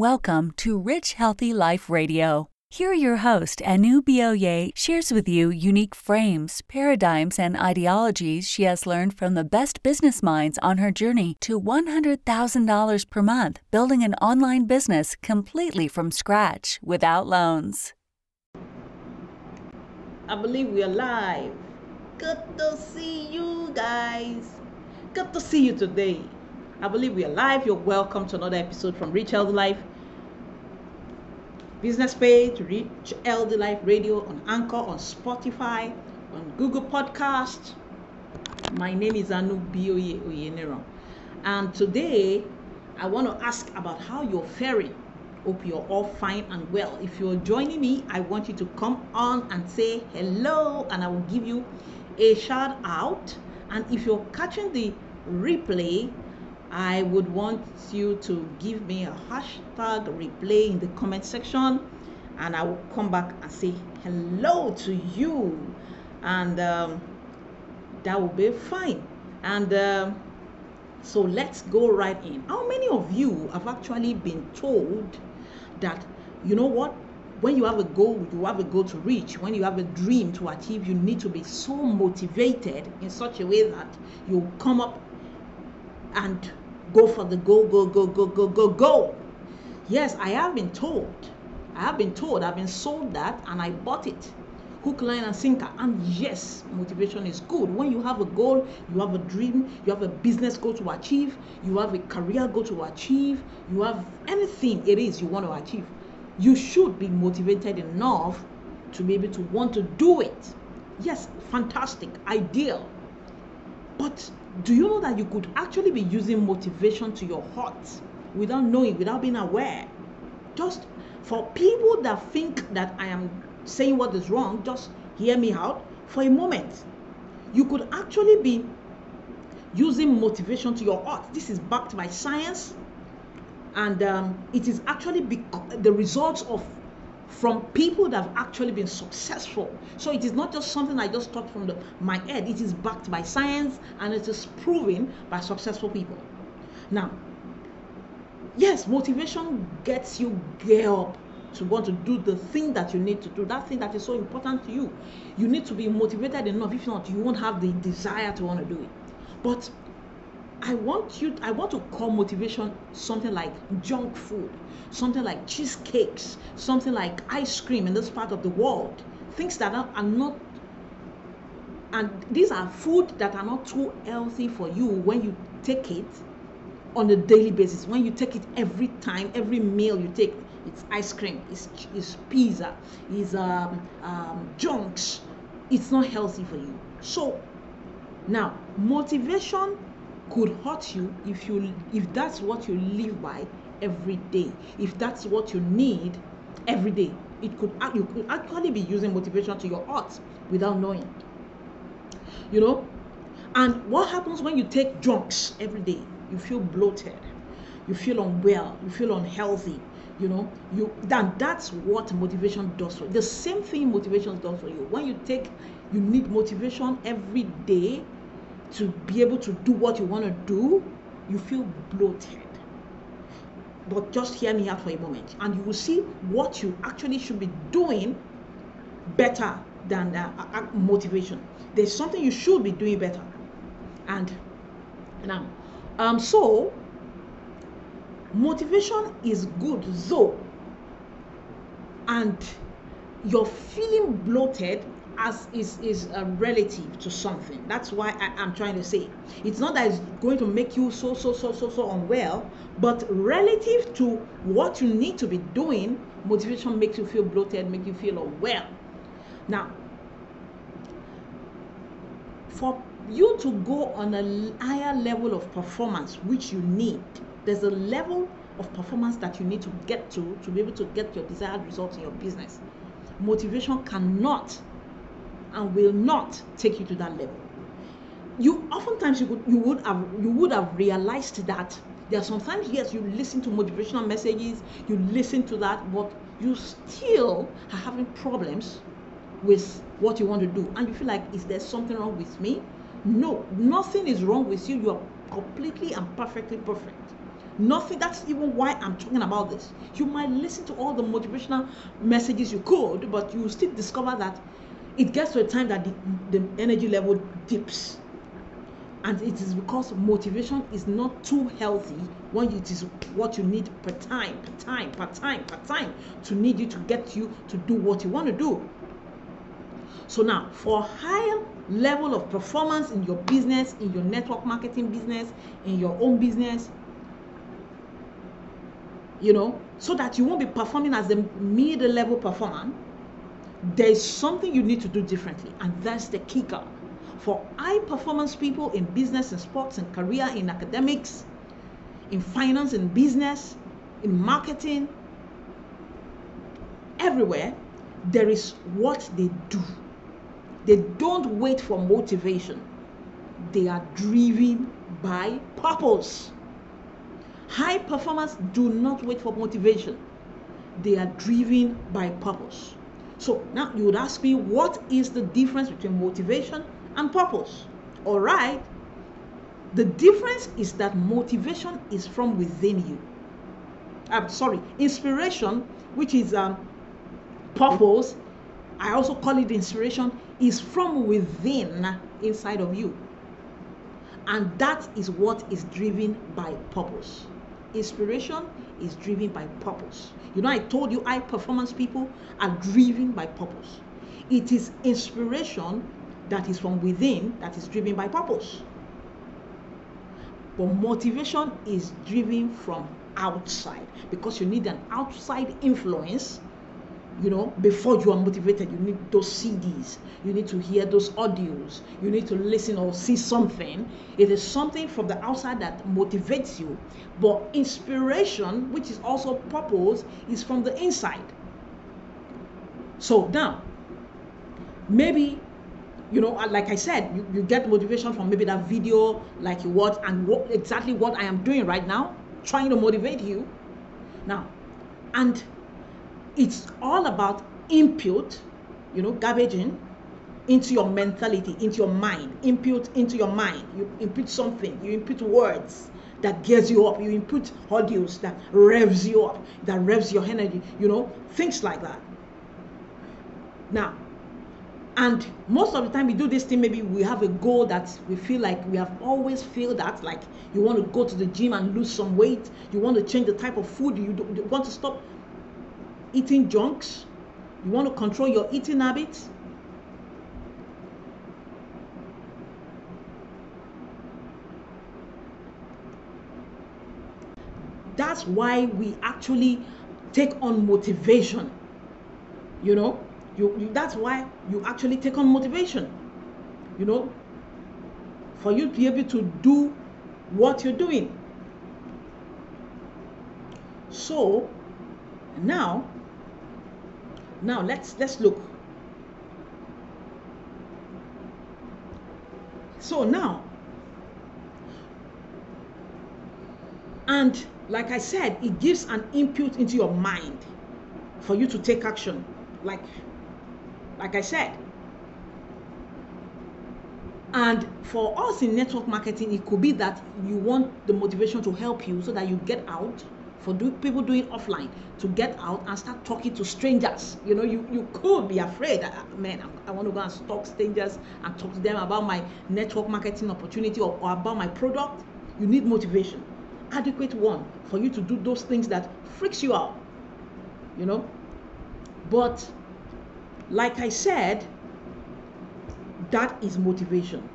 Welcome to Rich Healthy Life Radio. Here your host, Anu Boe Oyeniran, shares with you unique frames, paradigms, and ideologies she has learned from the best business minds on her journey to $100,000 per month, building an online business completely from scratch without loans. I believe we are live. Good to see you guys. Good to see you today. I believe we are live. You're welcome to another episode from Rich Elder Life Business page, Rich Elder Life Radio on Anchor, on Spotify, on Google Podcast. My name is Anu Boe Oyeniran, and today I want to ask about how you're faring. Hope you're all fine and well. If you're joining me, I want you to come on and say hello, and I will give you a shout out. And if you're catching the replay, I would want you to give me a hashtag replay in the comment section, and I will come back and say hello to you, and that will be fine. And so let's go right in. How many of you have actually been told that, you know what, when you have a goal, you have a goal to reach, when you have a dream to achieve, you need to be so motivated in such a way that you come up and go for the go. Yes, I have been told, I've been sold that, and I bought it hook, line and sinker. And yes, motivation is good. When you have a goal, you have a dream, you have a business goal to achieve, you have a career goal to achieve, you have anything it is you want to achieve, you should be motivated enough to be able to want to do it. Yes, fantastic, ideal. But do you know that you could actually be using motivation to your heart without knowing, without being aware? Just for people that think that I am saying what is wrong, just hear me out for a moment. You could actually be using motivation to your heart. This is backed by science, and it is actually the results of from people that have actually been successful. So it is not just something I just thought from my head. It is backed by science, and it is proven by successful people. Now, yes, motivation gets you geared up to want to do the thing that you need to do, that thing that is so important to you. You need to be motivated enough. If not, you won't have the desire to want to do it. But I want to call motivation something like junk food, something like cheesecakes, something like ice cream in this part of the world. Things that are not, and these are food that are not too healthy for you when you take it on a daily basis. When you take it every time, every meal you take, it's ice cream, it's pizza, it's junks. It's not healthy for you. So now motivation could hurt you if that's what you live by every day, if that's what you need every day. You could actually be using motivation to your heart without knowing, you know. And what happens when you take junks every day? You feel bloated, you feel unwell, you feel unhealthy, you know. That's what motivation does for you. The same thing motivation does for you. When you need motivation every day to be able to do what you want to do, you feel bloated. But just hear me out for a moment, and you will see what you actually should be doing better than motivation. There's something you should be doing better. And now, so motivation is good though, and you're feeling bloated as is a relative to something. That's why I'm trying to say, it's not that it's going to make you so unwell, but relative to what you need to be doing, motivation makes you feel bloated, make you feel unwell. Now, for you to go on a higher level of performance, which you need, there's a level of performance that you need to get to be able to get your desired results in your business. Motivation cannot and will not take you to that level. You would have realized that there are sometimes, yes, you listen to motivational messages, you listen to that, but you still are having problems with what you want to do, and you feel like, is there something wrong with me? No, nothing is wrong with you. You are completely and perfectly perfect. Nothing. That's even why I'm talking about this. You might listen to all the motivational messages you could, but you still discover that it gets to a time that the energy level dips. And it is because motivation is not too healthy when it is what you need per time to need you to get you to do what you want to do. So now, for higher level of performance in your business, in your network marketing business, in your own business, you know, so that you won't be performing as a mid-level performer, there's something you need to do differently, and that's the kicker. For high performance people in business and sports and career, in academics, in finance and business, in marketing, everywhere, there is what they do. They don't wait for motivation. They are driven by purpose. High performers do not wait for motivation. They are driven by purpose. So now you would ask me, what is the difference between motivation and purpose? All right, the difference is that motivation is from within you. Inspiration, which is purpose, I also call it inspiration, is from within, inside of you, and that is what is driven by purpose. Inspiration is driven by purpose. You know, I told you high performance people are driven by purpose. It is inspiration that is from within, that is driven by purpose. But motivation is driven from outside, because you need an outside influence, you know, before you are motivated. You need those CDs, you need to hear those audios, you need to listen or see something. It is something from the outside that motivates you. But inspiration, which is also purpose, is from the inside. So now, maybe, you know, like I said, you get motivation from maybe that video, like you watch, and exactly what I am doing right now, trying to motivate you now. And it's all about input, you know, garbage in, into your mentality, into your mind. Input into your mind. You input something, you input words that gears you up, you input audios that revs you up, that revs your energy, you know, things like that. Now, and most of the time we do this thing, maybe we have a goal that we feel like we have always failed at, like you want to go to the gym and lose some weight, you want to change the type of food, you want to stop eating junks, you want to control your eating habits. That's why we actually take on motivation, you know. That's why you actually take on motivation, you know, for you to be able to do what you're doing. So now let's look. So now, and like I said, it gives an input into your mind for you to take action. Like I said, and for us in network marketing, it could be that you want the motivation to help you so that you get out. For people doing offline, to get out and start talking to strangers. You know, you could be afraid, man, I want to go and stalk strangers and talk to them about my network marketing opportunity or about my product. You need motivation, adequate one, for you to do those things that freaks you out, you know. But like I said, that is motivation,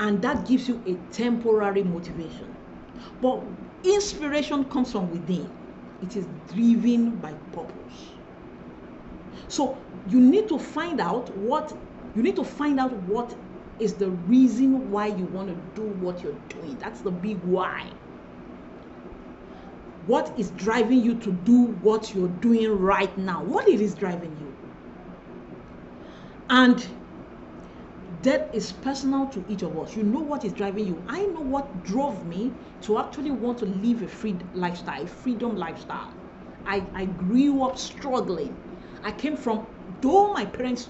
and that gives you a temporary motivation. But inspiration comes from within. It is driven by purpose. So you need to find out what is the reason why you want to do what you're doing. That's the big why. What is driving you to do what you're doing right now? What it is driving you? And that is personal to each of us. You know what is driving you. I know what drove me to actually want to live a free lifestyle, a freedom lifestyle. I grew up struggling. I came from, though my parents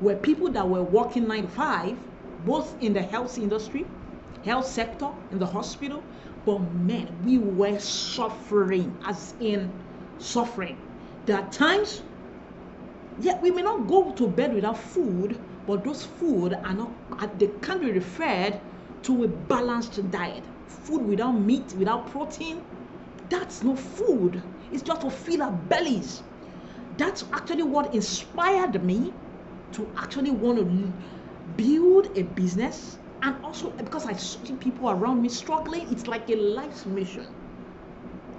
were people that were working 9 to 5, both in the health industry, health sector, in the hospital, but men, we were suffering, as in suffering. There are times, yeah, we may not go to bed without food, but those food are not, they can be referred to a balanced diet. Food without meat, without protein, that's no food. It's just to fill our bellies. That's actually what inspired me to actually want to build a business, and also because I see people around me struggling. It's like a life's mission.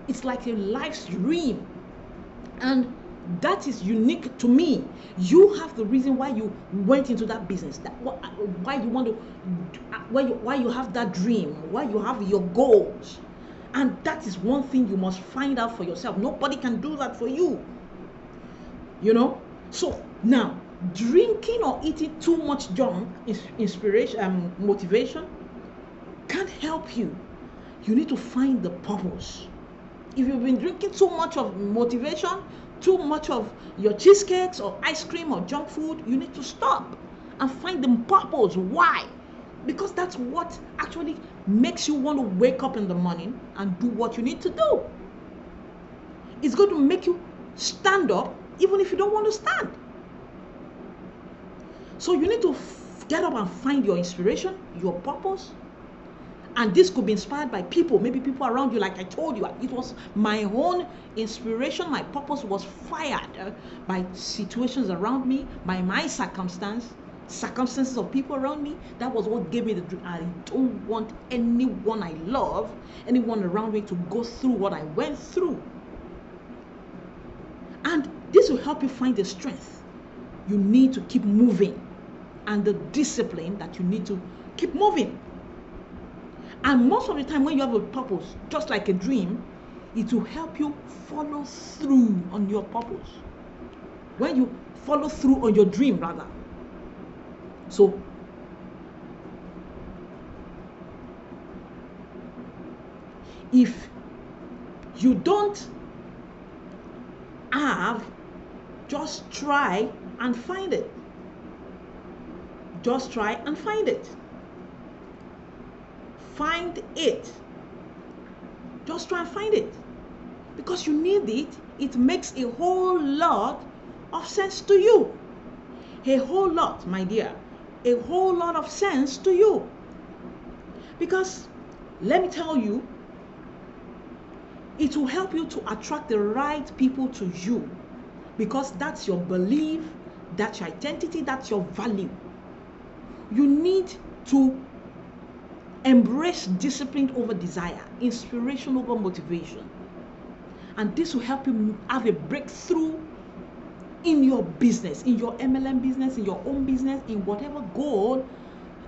It's like a life's dream, and that is unique to me. You have the reason why you went into that business, that why you want to, why you have that dream, why you have your goals, and that is one thing you must find out for yourself. Nobody can do that for you, you know. So now, drinking or eating too much junk is inspiration and motivation can't help you. You need to find the purpose. If you've been drinking too much of motivation, too much of your cheesecakes or ice cream or junk food, you need to stop and find the purpose. Why? Because that's what actually makes you want to wake up in the morning and do what you need to do. It's going to make you stand up even if you don't want to stand. So you need to get up and find your inspiration, your purpose. And this could be inspired by people, maybe people around you. Like I told you, it was my own inspiration. My purpose was fired by situations around me, by my circumstances of people around me. That was what gave me the dream. I don't want anyone I love, anyone around me, to go through what I went through. And this will help you find the strength you need to keep moving, and the discipline that you need to keep moving. And most of the time when you have a purpose, just like a dream, it will help you follow through on your purpose. When you follow through on your dream, rather. So, if you don't have, just try and find it. Just try and find it. Find it. Just try and find it. Because you need it, it makes a whole lot of sense to you. A whole lot, my dear. A whole lot of sense to you. Because, let me tell you, it will help you to attract the right people to you. Because that's your belief, that's your identity, that's your value. You need to embrace discipline over desire, inspiration over motivation, and this will help you have a breakthrough in your business, in your MLM business, in your own business, in whatever goal.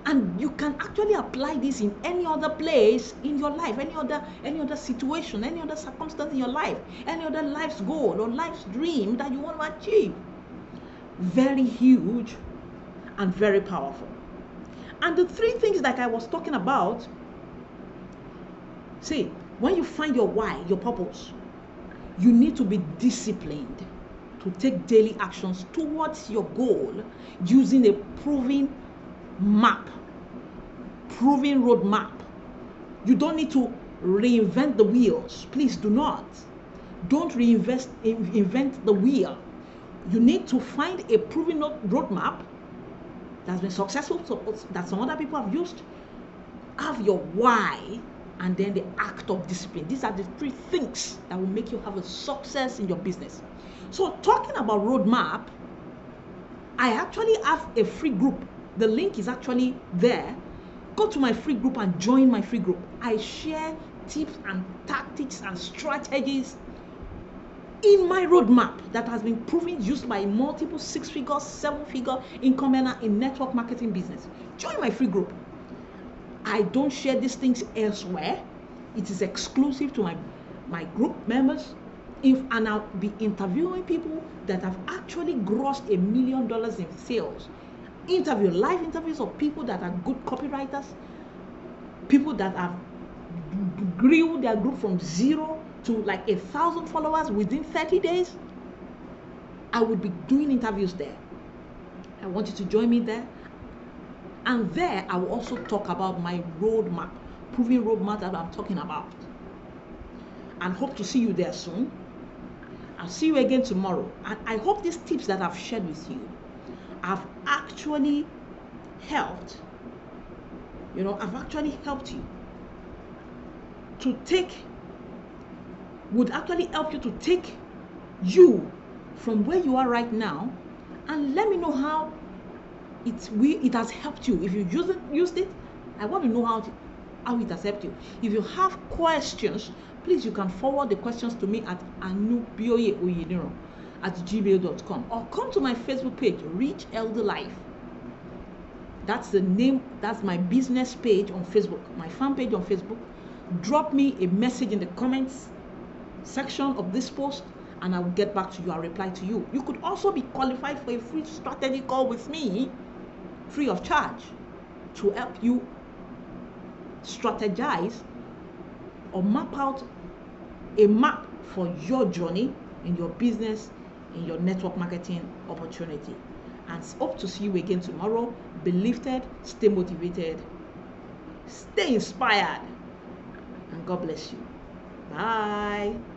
And you can actually apply this in any other place in your life, any other situation, any other circumstance in your life, any other life's goal or life's dream that you want to achieve. Very huge and very powerful. And the three things that I was talking about, see, when you find your why, your purpose, you need to be disciplined to take daily actions towards your goal using a proven map, proven roadmap. You don't need to reinvent the wheels. Please do not. Don't reinvent the wheel. You need to find a proven roadmap that's been successful, so that some other people have used. Have your why, and then the act of discipline. These are the three things that will make you have a success in your business. So talking about roadmap, I actually have a free group. The link is actually there. Go to my free group and join my free group. I share tips and tactics and strategies in my roadmap that has been proven used by multiple six-figure, seven-figure income earner in network marketing business. Join my free group. I don't share these things elsewhere. It is exclusive to my group members. And I'll be interviewing people that have actually grossed $1 million in sales. Live interviews of people that are good copywriters, people that have grew their group from 0 to like 1,000 followers within 30 days. I would be doing interviews there. I want you to join me there. And there I will also talk about my roadmap, improving roadmap that I'm talking about. And hope to see you there soon. I'll see you again tomorrow. And I hope these tips that I've shared with you have actually helped. You know, I've actually helped you to take, would actually help you to take you from where you are right now, and let me know how it has helped you. If you used it, I want to know how it has helped you. If you have questions, please, you can forward the questions to me at anuboeoyeniran@gmail.com, or come to my Facebook page, Rich Elder Life. That's the name, that's my business page on Facebook, my fan page on Facebook. Drop me a message in the comments section of this post, and I will get back to you. I'll reply to you. You could also be qualified for a free strategy call with me, free of charge, to help you strategize or map out a map for your journey in your business, in your network marketing opportunity. And hope to see you again tomorrow. Be lifted, stay motivated, stay inspired, and God bless you. Bye.